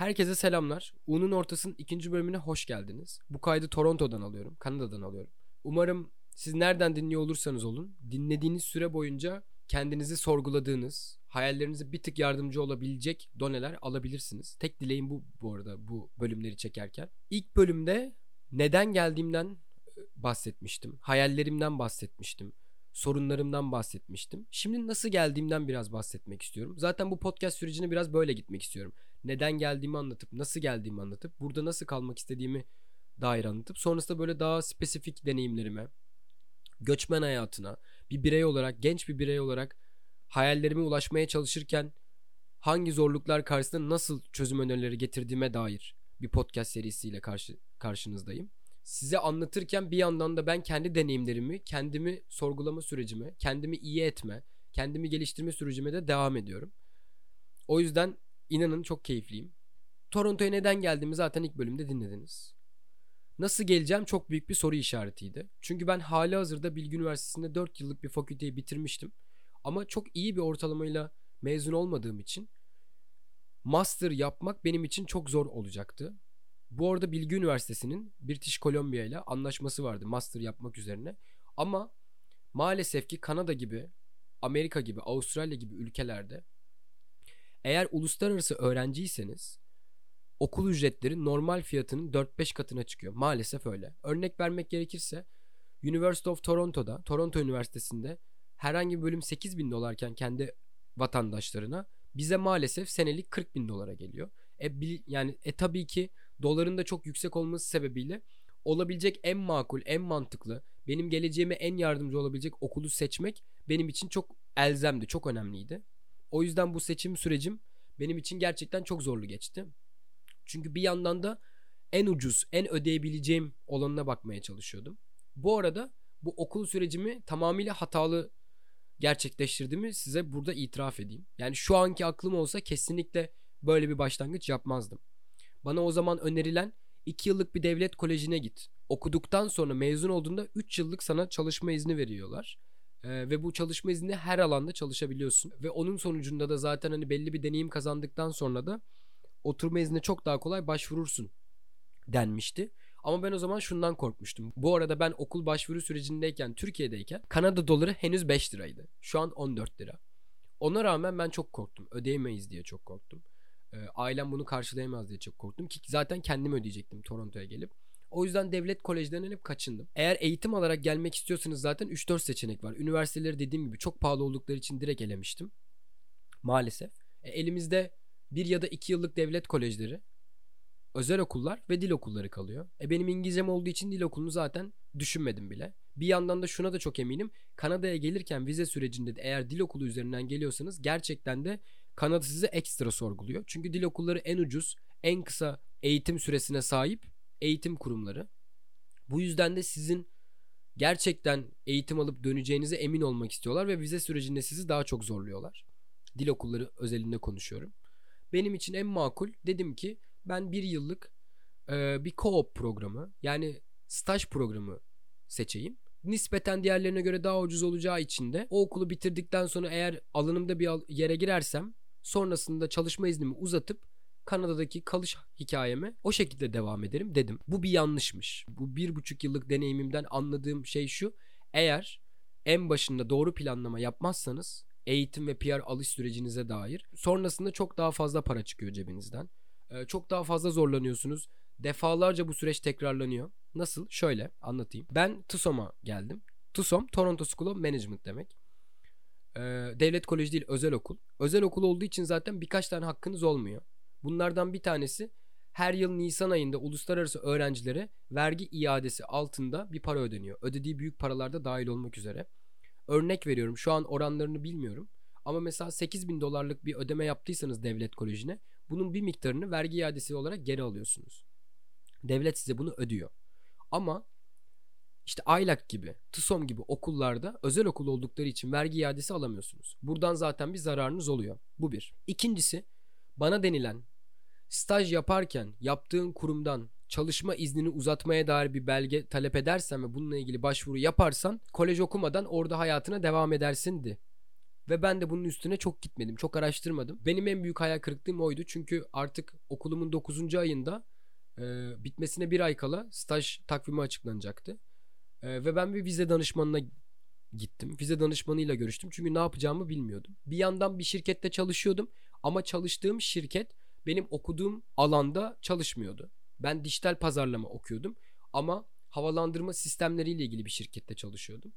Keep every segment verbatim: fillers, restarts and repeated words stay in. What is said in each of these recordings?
Herkese selamlar. U'nun ortasının ikinci bölümüne hoş geldiniz. Bu kaydı Toronto'dan alıyorum, Kanada'dan alıyorum. Umarım siz nereden dinliyor olursanız olun, dinlediğiniz süre boyunca kendinizi sorguladığınız, hayallerinize bir tık yardımcı olabilecek doneler alabilirsiniz. Tek dileğim bu bu arada bu bölümleri çekerken. İlk bölümde neden geldiğimden bahsetmiştim, hayallerimden bahsetmiştim, sorunlarımdan bahsetmiştim. Şimdi nasıl geldiğimden biraz bahsetmek istiyorum. Zaten bu podcast sürecini biraz böyle gitmek istiyorum. Neden geldiğimi anlatıp, nasıl geldiğimi anlatıp, burada nasıl kalmak istediğimi dair anlatıp, sonrasında böyle daha spesifik deneyimlerime, göçmen hayatına, bir birey olarak, genç bir birey olarak hayallerime ulaşmaya çalışırken hangi zorluklar karşısında nasıl çözüm önerileri getirdiğime dair bir podcast serisiyle karşı, karşınızdayım. Size anlatırken bir yandan da ben kendi deneyimlerimi, kendimi sorgulama sürecime, kendimi iyi etme, kendimi geliştirme sürecime de devam ediyorum. O yüzden inanın çok keyifliyim. Toronto'ya neden geldiğimi zaten ilk bölümde dinlediniz. Nasıl geleceğim çok büyük bir soru işaretiydi. Çünkü ben halihazırda Bilgi Üniversitesi'nde dört yıllık bir fakülteyi bitirmiştim. Ama çok iyi bir ortalamayla mezun olmadığım için master yapmak benim için çok zor olacaktı. Bu arada Bilgi Üniversitesi'nin British Columbia ile anlaşması vardı master yapmak üzerine. Ama maalesef ki Kanada gibi, Amerika gibi, Avustralya gibi ülkelerde eğer uluslararası öğrenciyseniz okul ücretleri normal fiyatının dört beş katına çıkıyor. Maalesef öyle. Örnek vermek gerekirse University of Toronto'da, Toronto Üniversitesi'nde herhangi bir bölüm sekiz bin dolarken kendi vatandaşlarına bize maalesef senelik kırk bin dolara geliyor. E, bil, yani e, tabii ki doların da çok yüksek olması sebebiyle olabilecek en makul, en mantıklı, benim geleceğime en yardımcı olabilecek okulu seçmek benim için çok elzemdi, çok önemliydi. O yüzden bu seçim sürecim benim için gerçekten çok zorlu geçti. Çünkü bir yandan da en ucuz, en ödeyebileceğim olanına bakmaya çalışıyordum. Bu arada bu okul sürecimi tamamıyla hatalı gerçekleştirdiğimi size burada itiraf edeyim. Yani şu anki aklım olsa kesinlikle böyle bir başlangıç yapmazdım. Bana o zaman önerilen iki yıllık bir devlet kolejine git. Okuduktan sonra mezun olduğunda üç yıllık sana çalışma izni veriyorlar. Ee, ve bu çalışma izni her alanda çalışabiliyorsun. Ve onun sonucunda da zaten hani belli bir deneyim kazandıktan sonra da oturma iznine çok daha kolay başvurursun denmişti. Ama ben o zaman şundan korkmuştum. Bu arada ben okul başvuru sürecindeyken, Türkiye'deyken Kanada doları henüz beş liraydı. Şu an on dört lira. Ona rağmen ben çok korktum. Ödeyemeyiz diye çok korktum. Ailem bunu karşılayamaz diye çok korktum ki zaten kendim ödeyecektim Toronto'ya gelip. O yüzden devlet kolejlerinden hep kaçındım. Eğer eğitim alarak gelmek istiyorsanız zaten üç dört seçenek var. Üniversiteleri dediğim gibi çok pahalı oldukları için direkt elemiştim. Maalesef. E, elimizde bir ya da iki yıllık devlet kolejleri, özel okullar ve dil okulları kalıyor. E, benim İngilizcem olduğu için dil okulunu zaten düşünmedim bile. Bir yandan da şuna da çok eminim. Kanada'ya gelirken vize sürecinde de eğer dil okulu üzerinden geliyorsanız gerçekten de Kanada size ekstra sorguluyor. Çünkü dil okulları en ucuz, en kısa eğitim süresine sahip eğitim kurumları. Bu yüzden de sizin gerçekten eğitim alıp döneceğinize emin olmak istiyorlar ve vize sürecinde sizi daha çok zorluyorlar. Dil okulları özelinde konuşuyorum. Benim için en makul dedim ki ben bir yıllık e, bir co-op programı yani staj programı seçeyim. Nispeten diğerlerine göre daha ucuz olacağı için de o okulu bitirdikten sonra eğer alanımda bir yere girersem sonrasında çalışma iznimi uzatıp Kanada'daki kalış hikayeme o şekilde devam ederim dedim. Bu bir yanlışmış. Bu bir buçuk yıllık deneyimimden anladığım şey şu. Eğer en başında doğru planlama yapmazsanız eğitim ve P R alış sürecinize dair sonrasında çok daha fazla para çıkıyor cebinizden. Çok daha fazla zorlanıyorsunuz. Defalarca bu süreç tekrarlanıyor. Nasıl? Şöyle anlatayım. Ben TUSOM'a geldim. TUSOM, Toronto School of Management demek. Ee, devlet koleji değil, özel okul. Özel okul olduğu için zaten birkaç tane hakkınız olmuyor. Bunlardan bir tanesi her yıl Nisan ayında uluslararası öğrencilere vergi iadesi altında bir para ödeniyor. Ödediği büyük paralarda dahil olmak üzere. Örnek veriyorum, şu an oranlarını bilmiyorum. Ama mesela sekiz bin dolarlık bir ödeme yaptıysanız devlet kolejine bunun bir miktarını vergi iadesi olarak geri alıyorsunuz. Devlet size bunu ödüyor. Ama işte I L A C gibi, TUSOM gibi okullarda özel okul oldukları için vergi iadesi alamıyorsunuz. Buradan zaten bir zararınız oluyor. Bu bir. İkincisi, bana denilen staj yaparken yaptığın kurumdan çalışma iznini uzatmaya dair bir belge talep edersen ve bununla ilgili başvuru yaparsan kolej okumadan orada hayatına devam edersindi Ve ben de bunun üstüne çok gitmedim. Çok araştırmadım. Benim en büyük hayal kırıklığım oydu. Çünkü artık okulumun dokuzuncu ayında e, bitmesine bir ay kala staj takvimi açıklanacaktı. E, ve ben bir vize danışmanına gittim. Vize danışmanıyla görüştüm. Çünkü ne yapacağımı bilmiyordum. Bir yandan bir şirkette çalışıyordum. Ama çalıştığım şirket benim okuduğum alanda çalışmıyordu. Ben dijital pazarlama okuyordum. Ama havalandırma sistemleriyle ilgili bir şirkette çalışıyordum.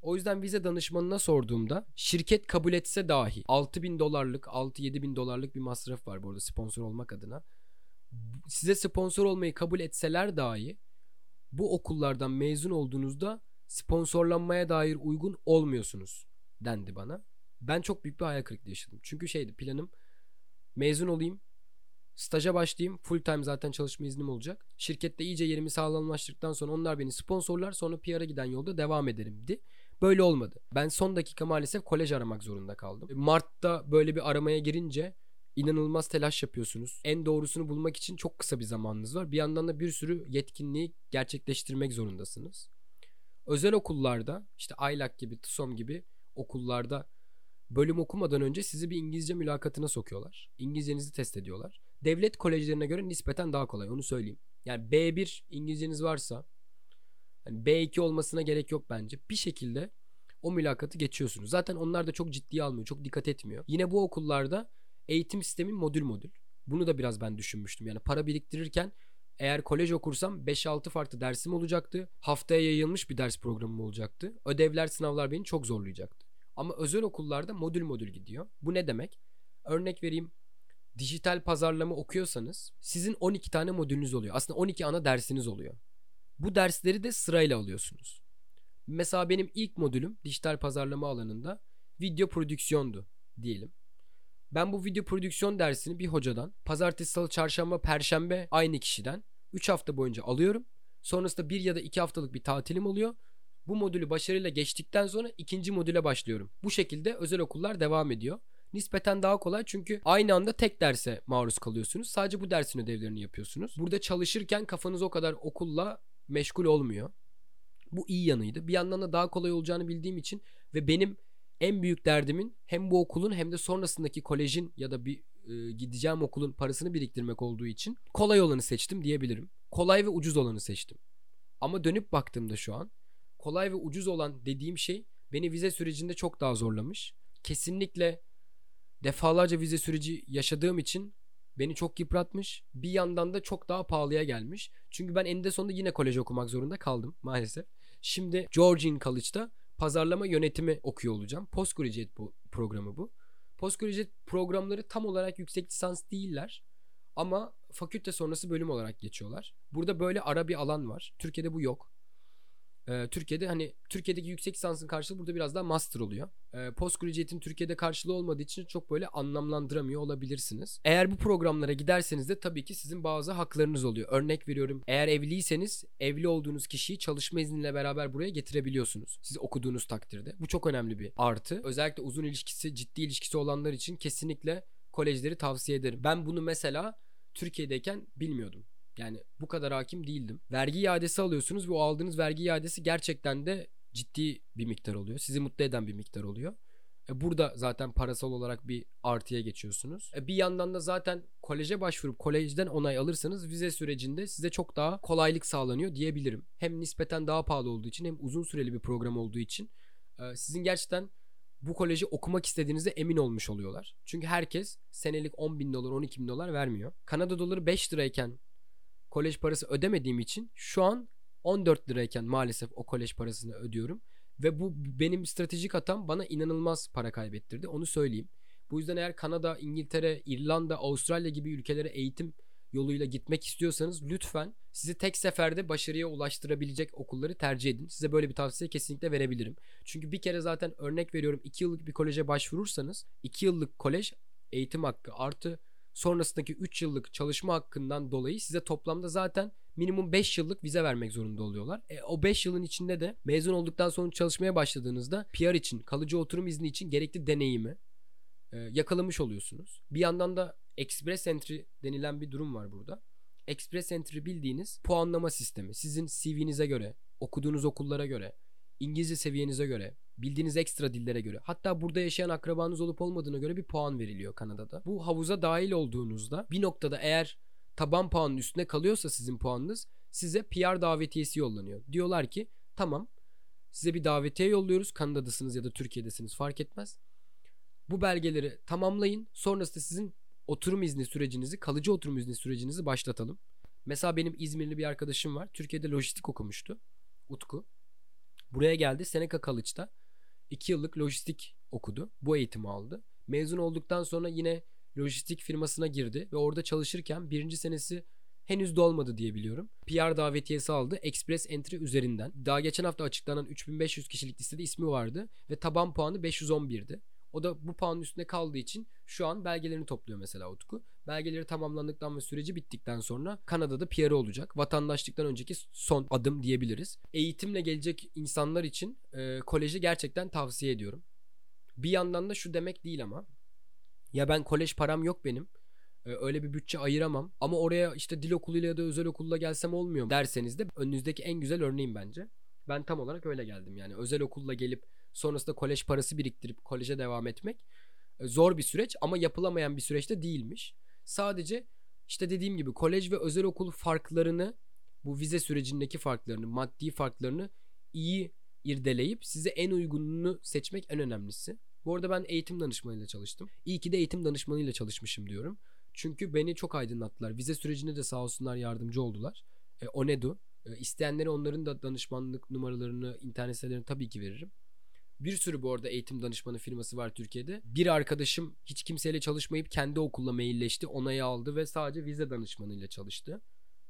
O yüzden vize danışmanına sorduğumda şirket kabul etse dahi altı bin dolarlık altı yedi bin dolarlık bir masraf var bu arada sponsor olmak adına. Size sponsor olmayı kabul etseler dahi bu okullardan mezun olduğunuzda sponsorlanmaya dair uygun olmuyorsunuz dendi bana. Ben çok büyük bir hayal kırıklığı yaşadım. Çünkü şeydi planım, mezun olayım, staja başlayayım, full time zaten çalışma iznim olacak. Şirkette iyice yerimi sağlamlaştırdıktan sonra onlar beni sponsorlar, sonra P R'a giden yolda devam ederimdi. Böyle olmadı. Ben son dakika maalesef kolej aramak zorunda kaldım. Mart'ta böyle bir aramaya girince inanılmaz telaş yapıyorsunuz. En doğrusunu bulmak için çok kısa bir zamanınız var. Bir yandan da bir sürü yetkinliği gerçekleştirmek zorundasınız. Özel okullarda işte I L A C gibi, TUSOM gibi okullarda bölüm okumadan önce sizi bir İngilizce mülakatına sokuyorlar. İngilizcenizi test ediyorlar. Devlet kolejlerine göre nispeten daha kolay, onu söyleyeyim. Yani B bir İngilizceniz varsa, yani B iki olmasına gerek yok bence. Bir şekilde o mülakatı geçiyorsunuz. Zaten onlar da çok ciddiye almıyor, çok dikkat etmiyor. Yine bu okullarda eğitim sistemi modül modül. Bunu da biraz ben düşünmüştüm. Yani para biriktirirken eğer kolej okursam beş altı farklı dersim olacaktı. Haftaya yayılmış bir ders programım olacaktı. Ödevler, sınavlar beni çok zorlayacaktı. Ama özel okullarda modül modül gidiyor. Bu ne demek? Örnek vereyim. Dijital pazarlama okuyorsanız sizin on iki tane modülünüz oluyor. Aslında on iki ana dersiniz oluyor. Bu dersleri de sırayla alıyorsunuz. Mesela benim ilk modülüm dijital pazarlama alanında video prodüksiyondu diyelim. Ben bu video prodüksiyon dersini bir hocadan pazartesi, salı, çarşamba, perşembe aynı kişiden üç hafta boyunca alıyorum. Sonrasında bir ya da iki haftalık bir tatilim oluyor. Bu modülü başarıyla geçtikten sonra ikinci modüle başlıyorum. Bu şekilde özel okullar devam ediyor. Nispeten daha kolay çünkü aynı anda tek derse maruz kalıyorsunuz. Sadece bu dersin ödevlerini yapıyorsunuz. Burada çalışırken kafanız o kadar okulla meşgul olmuyor. Bu iyi yanıydı. Bir yandan da daha kolay olacağını bildiğim için ve benim en büyük derdimin hem bu okulun hem de sonrasındaki kolejin ya da bir e, gideceğim okulun parasını biriktirmek olduğu için kolay olanı seçtim diyebilirim. Kolay ve ucuz olanı seçtim. Ama dönüp baktığımda şu an kolay ve ucuz olan dediğim şey beni vize sürecinde çok daha zorlamış. Kesinlikle defalarca vize süreci yaşadığım için beni çok yıpratmış. Bir yandan da çok daha pahalıya gelmiş. Çünkü ben eninde sonunda yine kolej okumak zorunda kaldım maalesef. Şimdi Georgian College'da pazarlama yönetimi okuyor olacağım. Postgraduate bu programı bu. Postgraduate programları tam olarak yüksek lisans değiller. Ama fakülte sonrası bölüm olarak geçiyorlar. Burada böyle ara bir alan var. Türkiye'de bu yok. Türkiye'de hani Türkiye'deki yüksek lisansın karşılığı burada biraz daha master oluyor. Postgraduate'in Türkiye'de karşılığı olmadığı için çok böyle anlamlandıramıyor olabilirsiniz. Eğer bu programlara giderseniz de tabii ki sizin bazı haklarınız oluyor. Örnek veriyorum, eğer evliyseniz evli olduğunuz kişiyi çalışma izniyle beraber buraya getirebiliyorsunuz. Siz okuduğunuz takdirde. Bu çok önemli bir artı. Özellikle uzun ilişkisi, ciddi ilişkisi olanlar için kesinlikle kolejleri tavsiye ederim. Ben bunu mesela Türkiye'deyken bilmiyordum. Yani bu kadar hakim değildim. Vergi iadesi alıyorsunuz ve o aldığınız vergi iadesi gerçekten de ciddi bir miktar oluyor. Sizi mutlu eden bir miktar oluyor. E burada zaten parasal olarak bir artıya geçiyorsunuz. E bir yandan da zaten koleje başvurup kolejden onay alırsanız vize sürecinde size çok daha kolaylık sağlanıyor diyebilirim. Hem nispeten daha pahalı olduğu için hem uzun süreli bir program olduğu için e sizin gerçekten bu koleji okumak istediğinizde emin olmuş oluyorlar. Çünkü herkes senelik on bin dolar on iki bin dolar vermiyor. Kanada doları beş lirayken kolej parası ödemediğim için şu an on dört lirayken maalesef o kolej parasını ödüyorum. Ve bu benim stratejik hatam, bana inanılmaz para kaybettirdi. Onu söyleyeyim. Bu yüzden eğer Kanada, İngiltere, İrlanda, Avustralya gibi ülkelere eğitim yoluyla gitmek istiyorsanız lütfen sizi tek seferde başarıya ulaştırabilecek okulları tercih edin. Size böyle bir tavsiye kesinlikle verebilirim. Çünkü bir kere zaten örnek veriyorum iki yıllık bir koleje başvurursanız iki yıllık kolej eğitim hakkı artı sonrasındaki üç yıllık çalışma hakkından dolayı size toplamda zaten minimum beş yıllık vize vermek zorunda oluyorlar. E, o beş yılın içinde de mezun olduktan sonra çalışmaya başladığınızda P R için, kalıcı oturum izni için gerekli deneyimi e, yakalamış oluyorsunuz. Bir yandan da Express Entry denilen bir durum var burada. Express Entry bildiğiniz puanlama sistemi. Sizin C V'nize göre, okuduğunuz okullara göre İngilizce seviyenize göre, bildiğiniz ekstra dillere göre, hatta burada yaşayan akrabanız olup olmadığına göre bir puan veriliyor Kanada'da. Bu havuza dahil olduğunuzda bir noktada eğer taban puanın üstüne kalıyorsa sizin puanınız, size P R davetiyesi yollanıyor. Diyorlar ki tamam, size bir davetiye yolluyoruz. Kanada'dasınız ya da Türkiye'desiniz fark etmez. Bu belgeleri tamamlayın. Sonrasında sizin oturum izni sürecinizi, kalıcı oturum izni sürecinizi başlatalım. Mesela benim İzmirli bir arkadaşım var. Türkiye'de lojistik okumuştu. Utku. Buraya geldi. Seneca College'da iki yıllık lojistik okudu. Bu eğitimi aldı. Mezun olduktan sonra yine lojistik firmasına girdi ve orada çalışırken birinci senesi henüz dolmadı diye biliyorum. P R davetiyesi aldı Express Entry üzerinden. Daha geçen hafta açıklanan üç bin beş yüz kişilik listede ismi vardı ve taban puanı beş yüz on birdi. O da bu puanın üstüne kaldığı için şu an belgelerini topluyor mesela Utku. Belgeleri tamamlandıktan ve süreci bittikten sonra Kanada'da P R olacak. Vatandaşlıktan önceki son adım diyebiliriz. Eğitimle gelecek insanlar için e, koleji gerçekten tavsiye ediyorum. Bir yandan da şu demek değil ama, ya ben kolej param yok benim, öyle bir bütçe ayıramam ama oraya işte dil okuluyla ya da özel okulla gelsem olmuyor mu derseniz de önünüzdeki en güzel örneğim bence. Ben tam olarak öyle geldim yani. Özel okulla gelip sonrasında kolej parası biriktirip koleje devam etmek zor bir süreç ama yapılamayan bir süreç de değilmiş. Sadece işte dediğim gibi kolej ve özel okul farklarını, bu vize sürecindeki farklarını, maddi farklarını iyi irdeleyip size en uygununu seçmek en önemlisi. Bu arada ben eğitim danışmanıyla çalıştım. İyi ki de eğitim danışmanıyla çalışmışım diyorum. Çünkü beni çok aydınlattılar. Vize sürecinde de sağ olsunlar yardımcı oldular. E, Onedu. E, isteyenlere onların da danışmanlık numaralarını, internet sitelerini tabii ki veririm. Bir sürü bu arada eğitim danışmanı firması var Türkiye'de. Bir arkadaşım hiç kimseyle çalışmayıp kendi okulla mailleşti, onayı aldı ve sadece vize danışmanıyla çalıştı.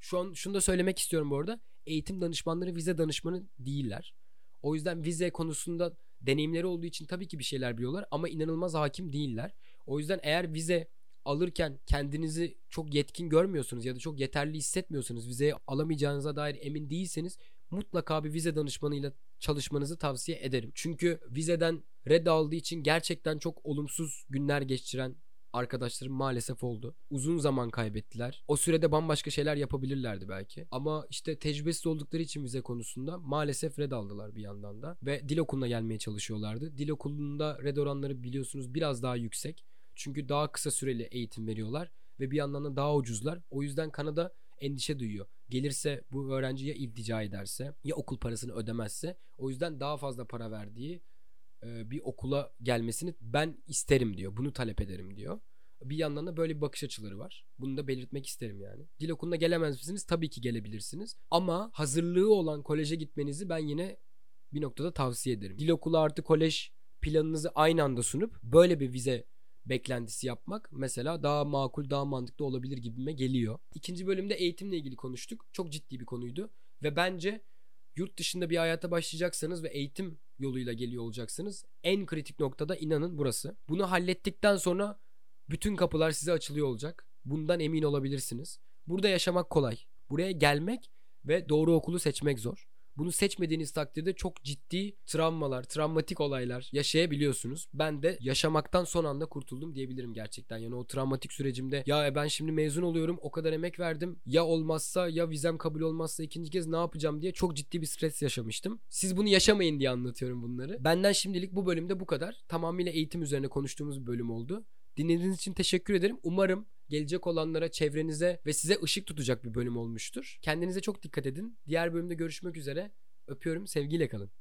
Şu an şunu da söylemek istiyorum bu arada. Eğitim danışmanları vize danışmanı değiller. O yüzden vize konusunda deneyimleri olduğu için tabii ki bir şeyler biliyorlar ama inanılmaz hakim değiller. O yüzden eğer vize alırken kendinizi çok yetkin görmüyorsunuz ya da çok yeterli hissetmiyorsunuz, vizeyi alamayacağınıza dair emin değilseniz mutlaka bir vize danışmanıyla çalışmanızı tavsiye ederim. Çünkü vizeden red aldığı için gerçekten çok olumsuz günler geçiren arkadaşlarım maalesef oldu. Uzun zaman kaybettiler. O sürede bambaşka şeyler yapabilirlerdi belki. Ama işte tecrübesiz oldukları için vize konusunda maalesef red aldılar bir yandan da. Ve dil okuluna gelmeye çalışıyorlardı. Dil okulunda red oranları biliyorsunuz biraz daha yüksek. Çünkü daha kısa süreli eğitim veriyorlar ve bir yandan da daha ucuzlar. O yüzden Kanada endişe duyuyor. Gelirse bu öğrenci ya iltica ederse ya okul parasını ödemezse. O yüzden daha fazla para verdiği bir okula gelmesini ben isterim diyor. Bunu talep ederim diyor. Bir yandan da böyle bir bakış açıları var. Bunu da belirtmek isterim yani. Dil okuluna gelemez misiniz? Tabii ki gelebilirsiniz. Ama hazırlığı olan koleje gitmenizi ben yine bir noktada tavsiye ederim. Dil okulu artı kolej planınızı aynı anda sunup böyle bir vize beklentisi yapmak mesela daha makul, daha mantıklı olabilir gibime geliyor. İkinci bölümde eğitimle ilgili konuştuk. Çok ciddi bir konuydu ve bence yurt dışında bir hayata başlayacaksanız ve eğitim yoluyla geliyor olacaksanız en kritik noktada inanın burası. Bunu hallettikten sonra bütün kapılar size açılıyor olacak. Bundan emin olabilirsiniz. Burada yaşamak kolay. Buraya gelmek ve doğru okulu seçmek zor. Bunu seçmediğiniz takdirde çok ciddi travmalar, travmatik olaylar yaşayabiliyorsunuz. Ben de yaşamaktan son anda kurtuldum diyebilirim gerçekten. Yani o travmatik sürecimde ya ben şimdi mezun oluyorum, o kadar emek verdim. Ya olmazsa, ya vizem kabul olmazsa ikinci kez ne yapacağım diye çok ciddi bir stres yaşamıştım. Siz bunu yaşamayın diye anlatıyorum bunları. Benden şimdilik bu bölümde bu kadar. Tamamıyla eğitim üzerine konuştuğumuz bir bölüm oldu. Dinlediğiniz için teşekkür ederim. Umarım gelecek olanlara, çevrenize ve size ışık tutacak bir bölüm olmuştur. Kendinize çok dikkat edin. Diğer bölümde görüşmek üzere. Öpüyorum. Sevgiyle kalın.